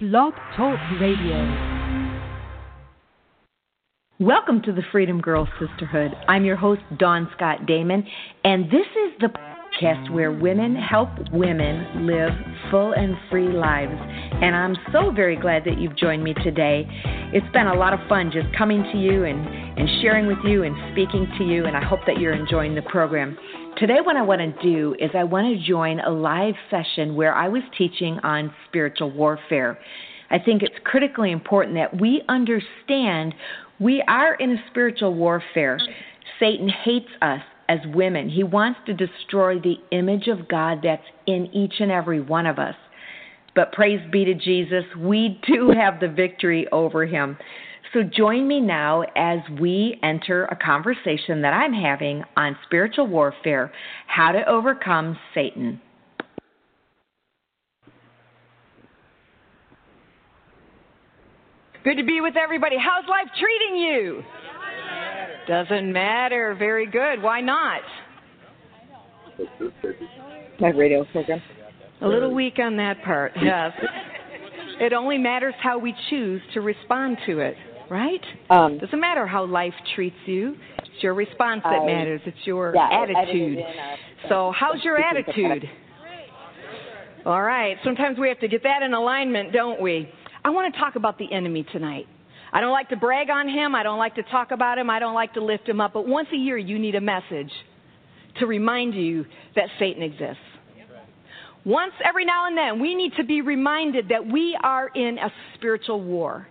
Blog Talk Radio. Welcome to the Freedom Girls Sisterhood. I'm your host, Dawn Scott Damon, and this is the podcast where women help women live full and free lives. And I'm so very glad that you've joined me today. It's been a lot of fun just coming to you and sharing with you and speaking to you, and I hope that you're enjoying the program. Today what I want to do is I want to join a live session where I was teaching on spiritual warfare. I think it's critically important that we understand we are in a spiritual warfare. Satan hates us as women. He wants to destroy the image of God that's in each and every one of us. But praise be to Jesus, we do have the victory over him. So join me now as we enter a conversation that I'm having on spiritual warfare, how to overcome Satan. Good to be with everybody. How's life treating you? Doesn't matter. Very good. Why not? My radio program. A little weak on that part, yes. It only matters how we choose to respond to it. Right? Doesn't matter how life treats you. It's your response that matters. It's your attitude. So how's your attitude? All right. Sometimes we have to get that in alignment, don't we? I want to talk about the enemy tonight. I don't like to brag on him. I don't like to talk about him. I don't like to lift him up. But once a year, you need a message to remind you that Satan exists. Once every now and then, we need to be reminded that we are in a spiritual war.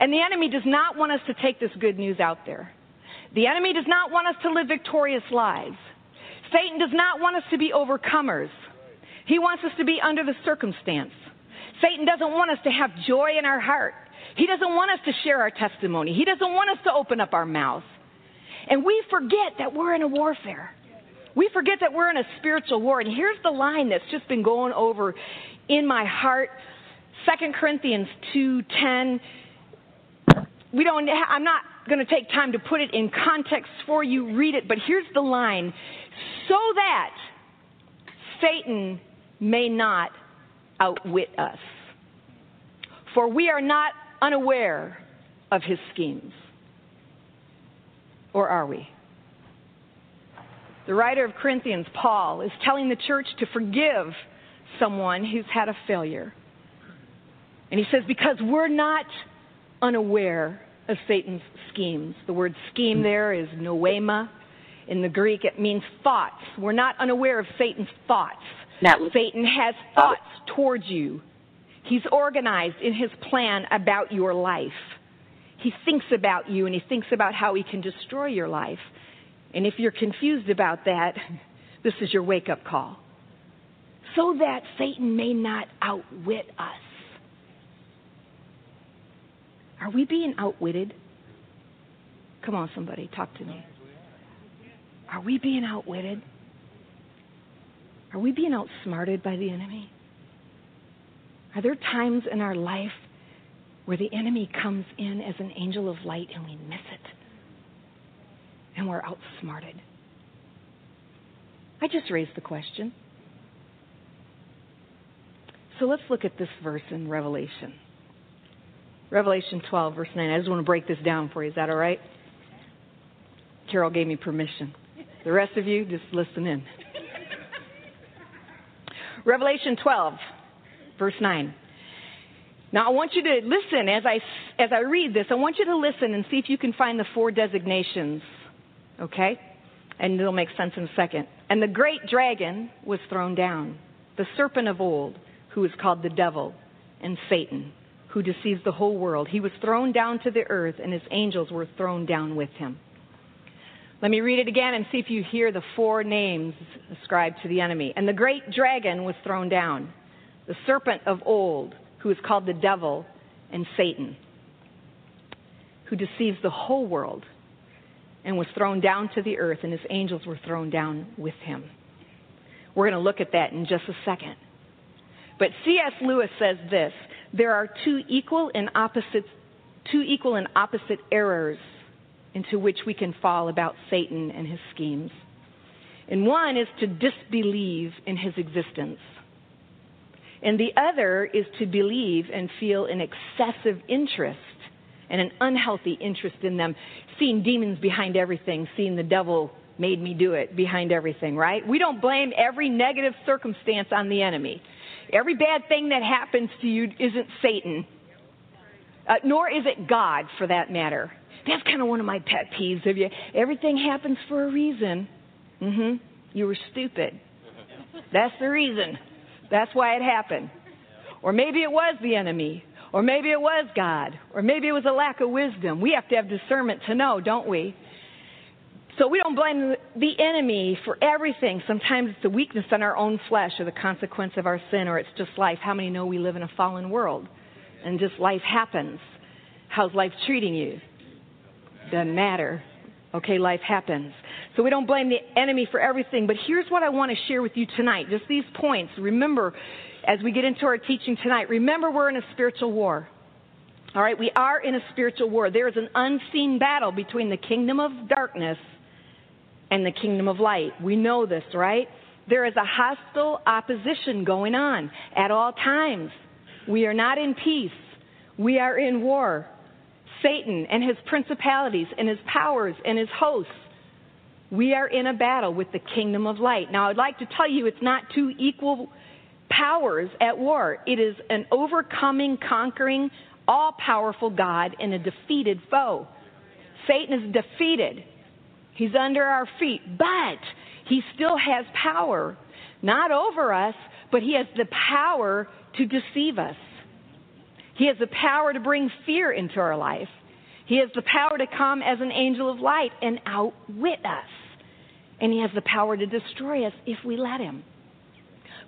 And the enemy does not want us to take this good news out there. The enemy does not want us to live victorious lives. Satan does not want us to be overcomers. He wants us to be under the circumstance. Satan doesn't want us to have joy in our heart. He doesn't want us to share our testimony. He doesn't want us to open up our mouth. And we forget that we're in a warfare. We forget that we're in a spiritual war. And here's the line that's just been going over in my heart. 2 Corinthians 2:10. I'm not going to take time to put it in context for you. Read it, but here's the line. So that Satan may not outwit us. For we are not unaware of his schemes. Or are we? The writer of Corinthians, Paul, is telling the church to forgive someone who's had a failure. And he says, because we're not unaware of Satan's schemes. The word scheme there is noema. In the Greek, it means thoughts. We're not unaware of Satan's thoughts. Satan has thoughts towards you. He's organized in his plan about your life. He thinks about you, and he thinks about how he can destroy your life. And if you're confused about that, this is your wake-up call. So that Satan may not outwit us. Are we being outwitted? Come on, somebody, talk to me. Are we being outwitted? Are we being outsmarted by the enemy? Are there times in our life where the enemy comes in as an angel of light and we miss it? And we're outsmarted? I just raised the question. So let's look at this verse in Revelation. Revelation 12, verse 9. I just want to break this down for you. Is that all right? Carol gave me permission. The rest of you, just listen in. Revelation 12, verse 9. Now, I want you to listen as I read this. I want you to listen and see if you can find the four designations, okay? And it'll make sense in a second. And the great dragon was thrown down, the serpent of old, who is called the devil and Satan, who deceives the whole world. He was thrown down to the earth, and his angels were thrown down with him. Let me read it again and see if you hear the four names ascribed to the enemy. And the great dragon was thrown down, the serpent of old, who is called the devil and Satan, who deceives the whole world, and was thrown down to the earth, and his angels were thrown down with him. We're going to look at that in just a second. But C.S. Lewis says this: there are two equal and opposite errors into which we can fall about Satan and his schemes. And one is to disbelieve in his existence. And the other is to believe and feel an excessive interest and an unhealthy interest in them, seeing demons behind everything, seeing the devil made me do it behind everything, right? We don't blame every negative circumstance on the enemy. Every bad thing that happens to you isn't Satan, nor is it God, for that matter. That's kind of one of my pet peeves. Everything happens for a reason. You were stupid. That's the reason. That's why it happened. Or maybe it was the enemy. Or maybe it was God. Or maybe it was a lack of wisdom. We have to have discernment to know, don't we? So we don't blame the enemy for everything. Sometimes it's the weakness in our own flesh or the consequence of our sin, or it's just life. How many know we live in a fallen world? And just life happens. How's life treating you? Doesn't matter. Okay, life happens. So we don't blame the enemy for everything. But here's what I want to share with you tonight. Just these points. Remember, as we get into our teaching tonight, remember we're in a spiritual war. All right, we are in a spiritual war. There is an unseen battle between the kingdom of darkness and the kingdom of light. We know this, right? There is a hostile opposition going on at all times. We are not in peace. We are in war. Satan and his principalities and his powers and his hosts. We are in a battle with the kingdom of light. Now, I'd like to tell you it's not two equal powers at war. It is an overcoming, conquering, all-powerful God and a defeated foe. Satan is defeated. He's under our feet, but he still has power, not over us, but he has the power to deceive us. He has the power to bring fear into our life. He has the power to come as an angel of light and outwit us. And he has the power to destroy us if we let him.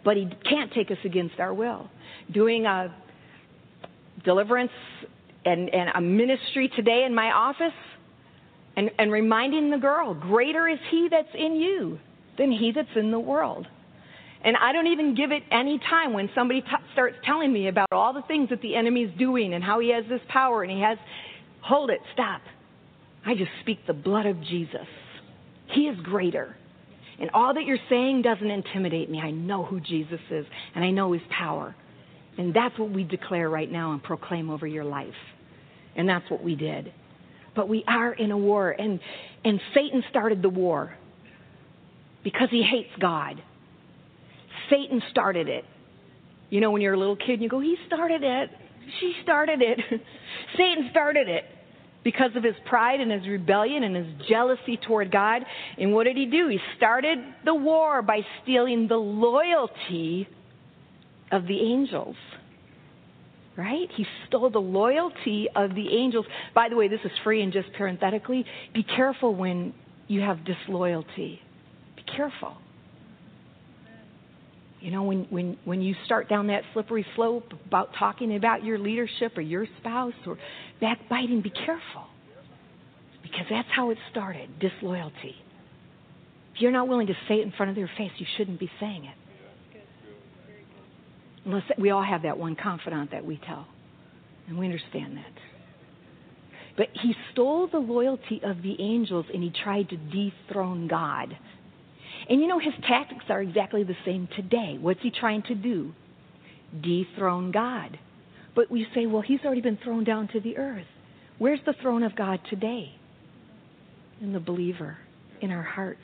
But he can't take us against our will. Doing a deliverance and a ministry today in my office, and reminding the girl, greater is he that's in you than he that's in the world. And I don't even give it any time when somebody starts telling me about all the things that the enemy's doing and how he has this power and he has, hold it, stop. I just speak the blood of Jesus. He is greater. And all that you're saying doesn't intimidate me. I know who Jesus is and I know his power. And that's what we declare right now and proclaim over your life. And that's what we did. But we are in a war, and Satan started the war because he hates God. Satan started it. You know, when you're a little kid and you go, he started it, she started it. Satan started it because of his pride and his rebellion and his jealousy toward God. And what did he do? He started the war by stealing the loyalty of the angels. Right? He stole the loyalty of the angels. By the way, this is free, and just parenthetically, be careful when you have disloyalty. Be careful. You know, when you start down that slippery slope about talking about your leadership or your spouse or backbiting, be careful. Because that's how it started, disloyalty. If you're not willing to say it in front of their face, you shouldn't be saying it. Unless we all have that one confidant that we tell, and we understand that. But he stole the loyalty of the angels, and he tried to dethrone God. And you know, his tactics are exactly the same today. What's he trying to do? Dethrone God. But we say, well, he's already been thrown down to the earth. Where's the throne of God today? In the believer, in our heart.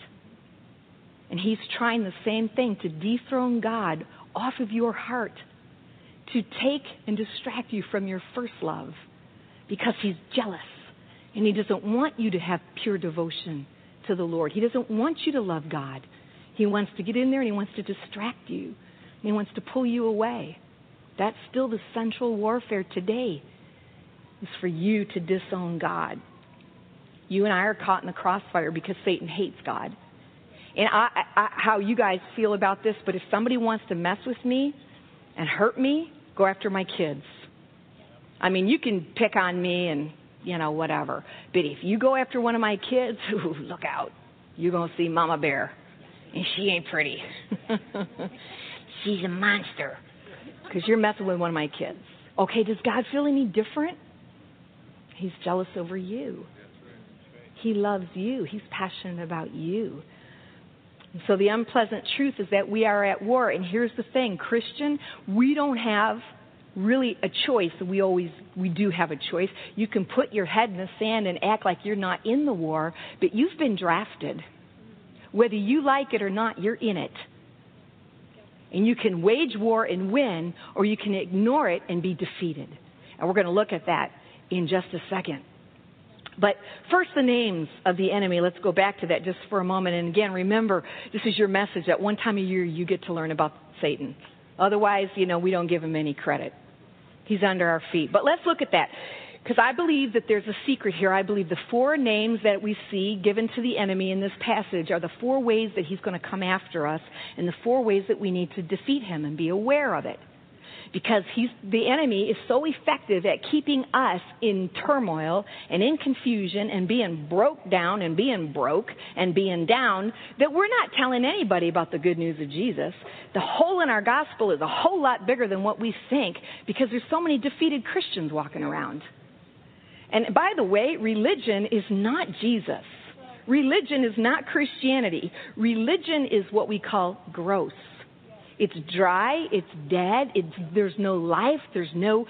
And he's trying the same thing, to dethrone God off of your heart, to take and distract you from your first love, because he's jealous and he doesn't want you to have pure devotion to the Lord. He doesn't want you to love God. He wants to get in there and he wants to distract you and he wants to pull you away. That's still the central warfare today, is for you to disown God. You and I are caught in the crossfire because Satan hates God. And I how you guys feel about this, but if somebody wants to mess with me and hurt me, go after my kids. I mean, you can pick on me and, you know, whatever. But if you go after one of my kids, ooh, look out. You're going to see Mama Bear. And she ain't pretty. She's a monster. Because you're messing with one of my kids. Okay, does God feel any different? He's jealous over you. He loves you. He's passionate about you. And so the unpleasant truth is that we are at war. And here's the thing, Christian, we don't have really a choice. We do have a choice. You can put your head in the sand and act like you're not in the war, but you've been drafted. Whether you like it or not, you're in it. And you can wage war and win, or you can ignore it and be defeated. And we're going to look at that in just a second. But first, the names of the enemy. Let's go back to that just for a moment. And again, remember, this is your message. That one time a year, you get to learn about Satan. Otherwise, we don't give him any credit. He's under our feet. But let's look at that, because I believe that there's a secret here. I believe the four names that we see given to the enemy in this passage are the four ways that he's going to come after us and the four ways that we need to defeat him and be aware of it. Because the enemy is so effective at keeping us in turmoil and in confusion and being broke down and being broke and being down that we're not telling anybody about the good news of Jesus. The hole in our gospel is a whole lot bigger than what we think, because there's so many defeated Christians walking around. And by the way, religion is not Jesus. Religion is not Christianity. Religion is what we call gross. It's dry, it's dead, there's no life, there's no...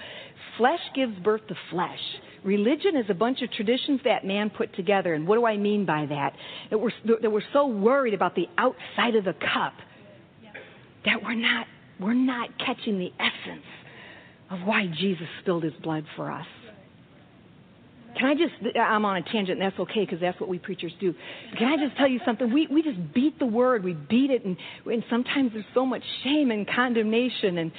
Flesh gives birth to flesh. Religion is a bunch of traditions that man put together. And what do I mean by that? That we're so worried about the outside of the cup that we're not catching the essence of why Jesus spilled his blood for us. I'm on a tangent, and that's okay, because that's what we preachers do. Can I just tell you something? We just beat the word. We beat it, and sometimes there's so much shame and condemnation. And,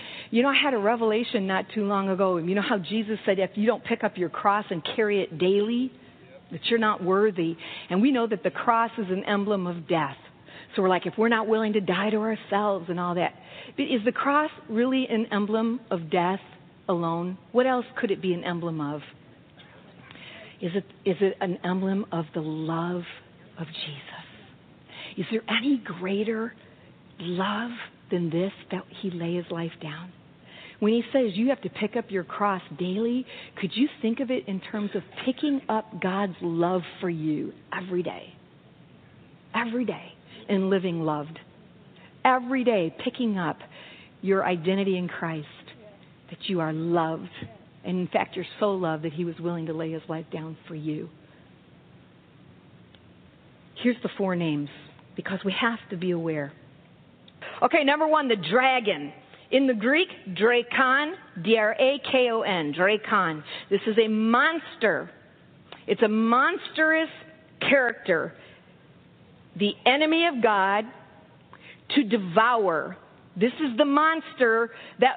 I had a revelation not too long ago. You know how Jesus said, if you don't pick up your cross and carry it daily, that you're not worthy. And we know that the cross is an emblem of death. So we're like, if we're not willing to die to ourselves and all that. But is the cross really an emblem of death alone? What else could it be an emblem of? Is it an emblem of the love of Jesus? Is there any greater love than this, that he lay his life down? When he says you have to pick up your cross daily, could you think of it in terms of picking up God's love for you every day? Every day, and living loved. Every day, picking up your identity in Christ, that you are loved. And in fact, you're so loved that he was willing to lay his life down for you. Here's the four names, because we have to be aware. Okay, number one, the dragon. In the Greek, Drakon, D-R-A-K-O-N, Drakon. This is a monster. It's a monstrous character. The enemy of God, to devour. This is the monster,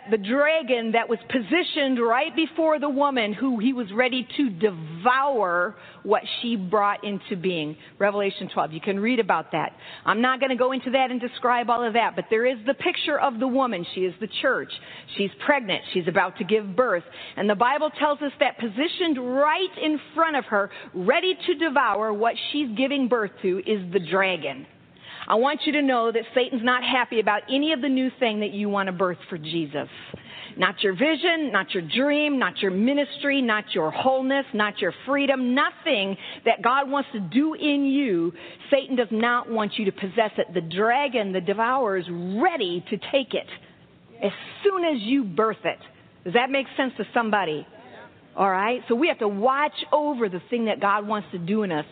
the dragon that was positioned right before the woman, who he was ready to devour what she brought into being. Revelation 12, you can read about that. I'm not going to go into that and describe all of that, but there is the picture of the woman. She is the church. She's pregnant. She's about to give birth. And the Bible tells us that positioned right in front of her, ready to devour what she's giving birth to, is the dragon. I want you to know that Satan's not happy about any of the new thing that you want to birth for Jesus. Not your vision, not your dream, not your ministry, not your wholeness, not your freedom, nothing that God wants to do in you. Satan does not want you to possess it. The dragon, the devourer, is ready to take it as soon as you birth it. Does that make sense to somebody? All right? So we have to watch over the thing that God wants to do in us.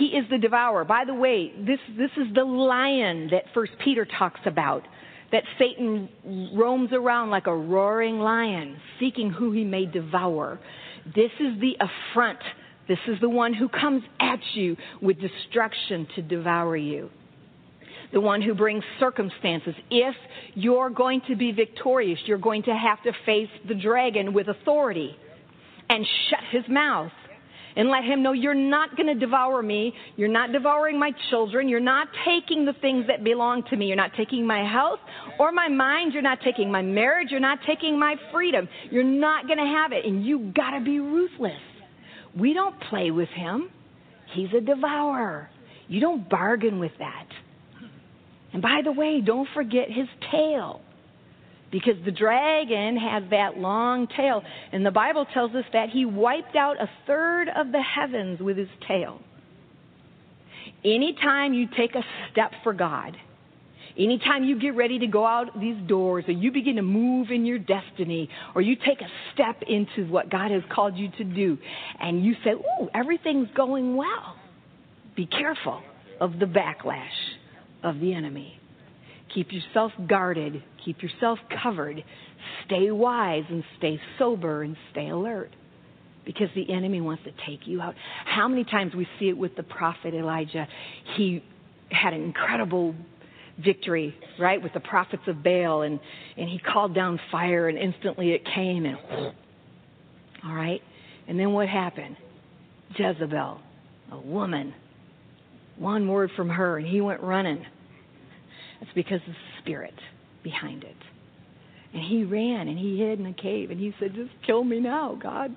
He is the devourer. By the way, this is the lion that 1 Peter talks about, that Satan roams around like a roaring lion, seeking who he may devour. This is the affront. This is the one who comes at you with destruction to devour you. The one who brings circumstances. If you're going to be victorious, you're going to have to face the dragon with authority and shut his mouth. And let him know, you're not going to devour me. You're not devouring my children. You're not taking the things that belong to me. You're not taking my health or my mind. You're not taking my marriage. You're not taking my freedom. You're not going to have it. And you got to be ruthless. We don't play with him. He's a devourer. You don't bargain with that. And by the way, don't forget his tail. Because the dragon has that long tail. And the Bible tells us that he wiped out 1/3 of the heavens with his tail. Anytime you take a step for God, anytime you get ready to go out these doors or you begin to move in your destiny or you take a step into what God has called you to do and you say, ooh, everything's going well, be careful of the backlash of the enemy. Keep yourself guarded. Keep yourself covered. Stay wise and stay sober and stay alert, because the enemy wants to take you out. How many times we see it with the prophet Elijah? He had an incredible victory, right, with the prophets of Baal, and he called down fire, and instantly it came, and all right. And then what happened? Jezebel, a woman, one word from her, and he went running. That's because of the spirit behind it. And he ran, and he hid in a cave, and he said, just kill me now, God.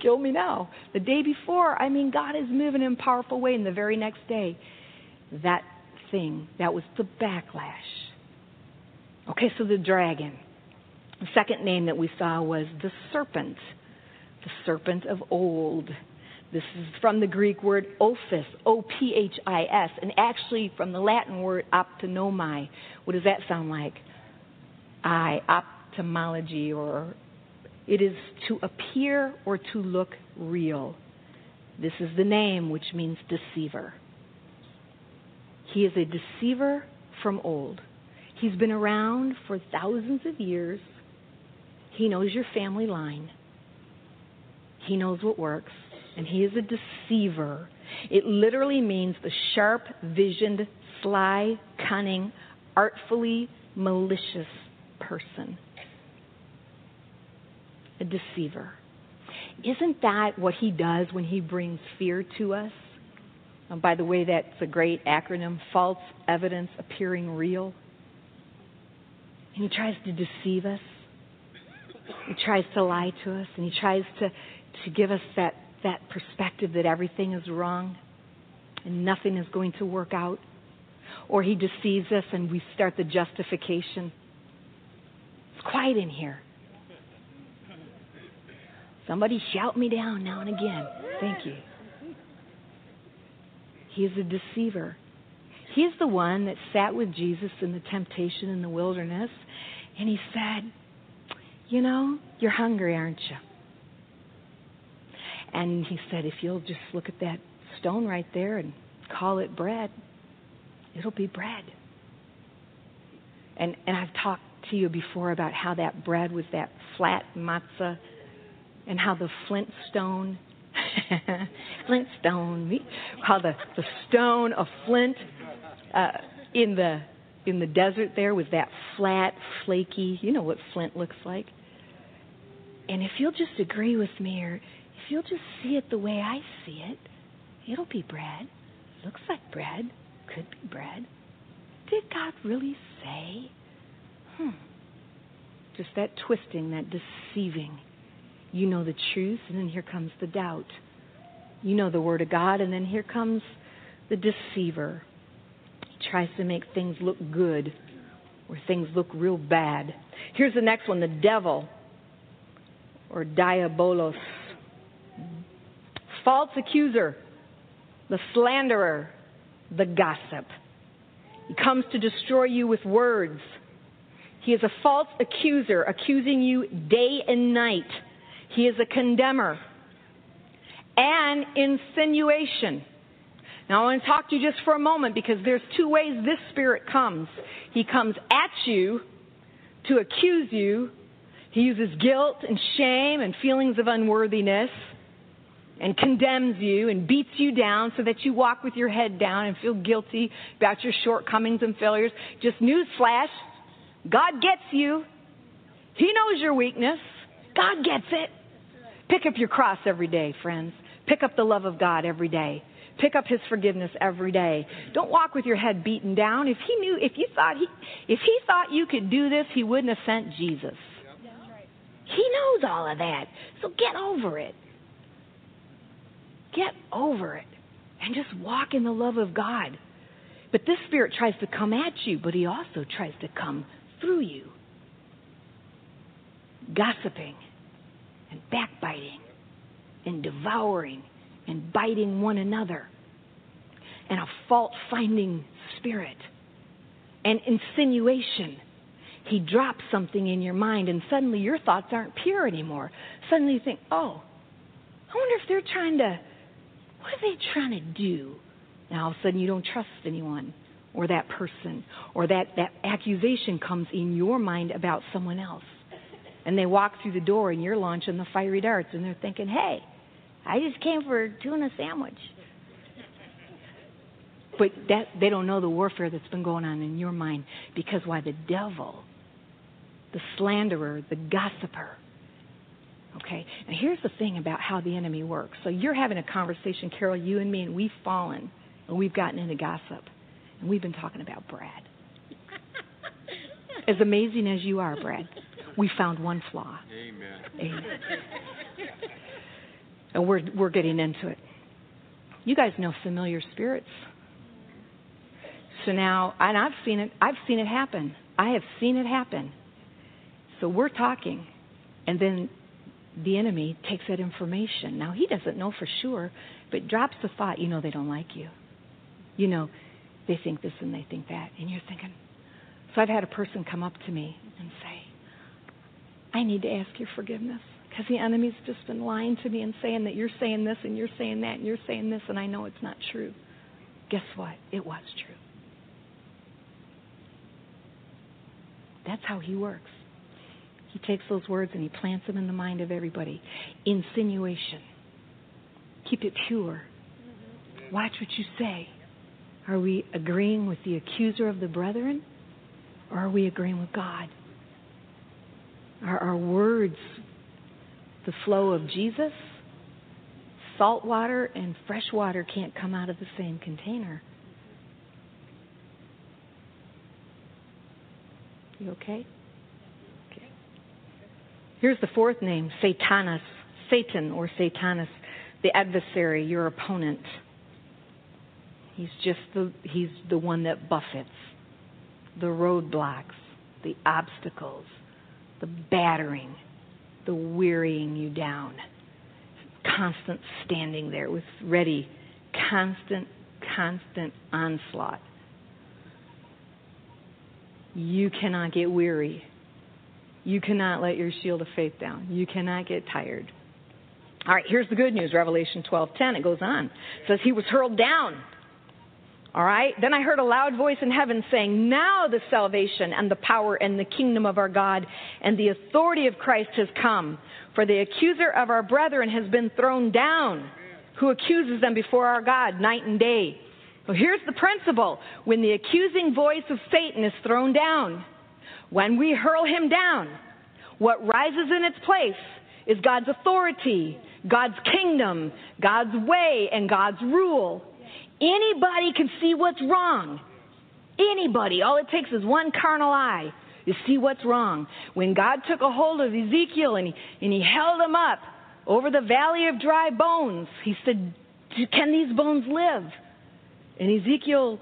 Kill me now. The day before, I mean, God is moving in a powerful way, and the very next day, that thing, that was the backlash. Okay, so the dragon. The second name that we saw was the serpent of old. This is from the Greek word ophis, O-P-H-I-S, and actually from the Latin word optinomai. What does that sound like? Ophthalmology, or it is to appear or to look real. This is the name, which means deceiver. He is a deceiver from old. He's been around for thousands of years. He knows your family line. He knows what works. And he is a deceiver. It literally means the sharp-visioned, sly, cunning, artfully malicious person. A deceiver. Isn't that what he does when he brings fear to us? And by the way, that's a great acronym, false evidence appearing real. And he tries to deceive us. He tries to lie to us. And he tries to give us that perspective that everything is wrong and nothing is going to work out. Or he deceives us and we start the justification. It's quiet in here. Somebody shout me down now and again. Thank you. He is a deceiver. He is the one that sat with Jesus in the temptation in the wilderness, and he said, you know, you're hungry, aren't you? And he said, if you'll just look at that stone right there and call it bread, it'll be bread. And I've talked to you before about how that bread was that flat matzah and how the flint stone, how the stone of flint in the desert there was that flat, flaky, you know what flint looks like. And if you'll just agree with me, or if you'll just see it the way I see it, it'll be bread. Looks like bread. Could be bread. Did God really say? Just that twisting, that deceiving. You know the truth, and then here comes the doubt. You know the Word of God, and then here comes the deceiver. He tries to make things look good or things look real bad. Here's the next one, the devil, or diabolos. False accuser, the slanderer, the gossip. He comes to destroy you with words. He is a false accuser, accusing you day and night. He is a condemner. And insinuation. Now I want to talk to you just for a moment, because there's two ways this spirit comes. He comes at you to accuse you. He uses guilt and shame and feelings of unworthiness, and condemns you and beats you down so that you walk with your head down and feel guilty about your shortcomings and failures. Just newsflash, God gets you. He knows your weakness. God gets it. Pick up your cross every day, friends. Pick up the love of God every day. Pick up His forgiveness every day. Don't walk with your head beaten down. If He thought you could do this, He wouldn't have sent Jesus. He knows all of that. So get over it. Get over it and just walk in the love of God. But this spirit tries to come at you, but he also tries to come through you. Gossiping and backbiting and devouring and biting one another. and a fault-finding spirit and insinuation. He drops something in your mind, and suddenly your thoughts aren't pure anymore. Suddenly you think, oh, I wonder if they're trying to, what are they trying to do? And all of a sudden you don't trust anyone or that person, or that accusation comes in your mind about someone else. And they walk through the door, and you're launching the fiery darts, and they're thinking, hey, I just came for a tuna sandwich. But that they don't know the warfare that's been going on in your mind, because why? The devil, the slanderer, the gossiper. Okay? Now, here's the thing about how the enemy works. So you're having a conversation, Carol, you and me, and we've fallen, and we've gotten into gossip, and we've been talking about Brad. As amazing as you are, Brad, we found one flaw. Amen. Amen. And we're getting into it. You guys know familiar spirits. So now, and I've seen it happen. I have seen it happen. So we're talking, and then the enemy takes that information. Now, he doesn't know for sure, but drops the thought, you know they don't like you. You know, they think this and they think that. And you're thinking, so I've had a person come up to me and say, I need to ask your forgiveness, because the enemy's just been lying to me and saying that you're saying this and you're saying that and you're saying this, and I know it's not true. Guess what? It was true. That's how he works. He takes those words and he plants them in the mind of everybody. Insinuation. Keep it pure. Watch what you say. Are we agreeing with the accuser of the brethren, or are we agreeing with God? Are our words the flow of Jesus? Salt water and fresh water can't come out of the same container. You okay? Okay. Here's the fourth name, Satanus. Satan or Satanus, the adversary, your opponent. He's the one that buffets, the roadblocks, the obstacles, the battering, the wearying you down. Constant standing there with ready, constant onslaught. You cannot get weary. You cannot let your shield of faith down. You cannot get tired. All right, here's the good news, Revelation 12:10. It goes on. It says, he was hurled down. All right, then I heard a loud voice in heaven saying, now the salvation and the power and the kingdom of our God and the authority of Christ has come. For the accuser of our brethren has been thrown down, who accuses them before our God night and day. Well, here's the principle. When the accusing voice of Satan is thrown down, when we hurl him down, what rises in its place is God's authority, God's kingdom, God's way, and God's rule. Anybody can see what's wrong. Anybody. All it takes is one carnal eye to see what's wrong. When God took a hold of Ezekiel and he held him up over the valley of dry bones, he said, can these bones live? And Ezekiel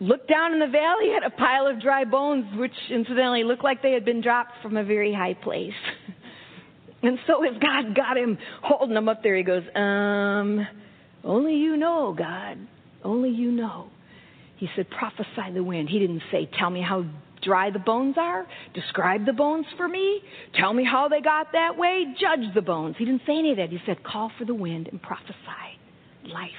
looked down in the valley at a pile of dry bones, which incidentally looked like they had been dropped from a very high place. And so as God got him holding him up there, he goes, only you know, God. Only you know. He said, prophesy the wind. He didn't say, tell me how dry the bones are. Describe the bones for me. Tell me how they got that way. Judge the bones. He didn't say any of that. He said, call for the wind and prophesy life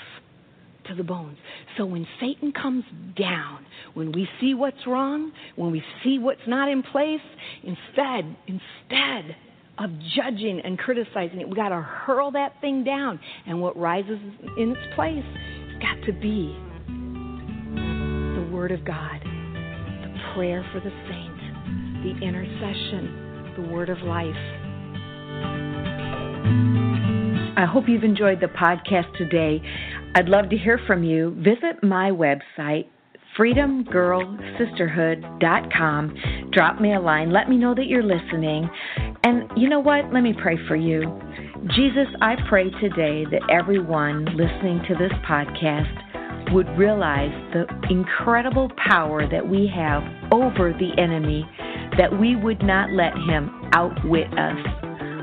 to the bones. So when Satan comes down, when we see what's wrong, when we see what's not in place, instead of judging and criticizing it, we got to hurl that thing down. And what rises in its place has got to be the Word of God, the prayer for the saint, the intercession, the Word of life. I hope you've enjoyed the podcast today. I'd love to hear from you. Visit my website, freedomgirlsisterhood.com. Drop me a line. Let me know that you're listening. And you know what? Let me pray for you. Jesus, I pray today that everyone listening to this podcast would realize the incredible power that we have over the enemy, that we would not let him outwit us.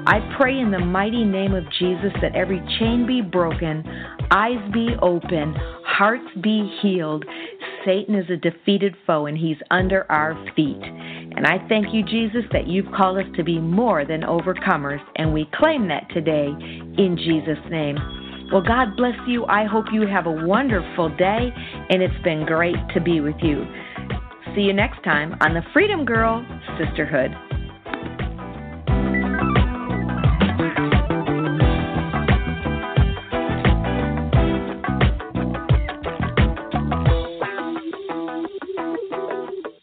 I pray in the mighty name of Jesus that every chain be broken, eyes be open, hearts be healed, Satan is a defeated foe and he's under our feet. And I thank you, Jesus, that you've called us to be more than overcomers, and we claim that today in Jesus' name. Well, God bless you. I hope you have a wonderful day, and it's been great to be with you. See you next time on the Freedom Girl Sisterhood.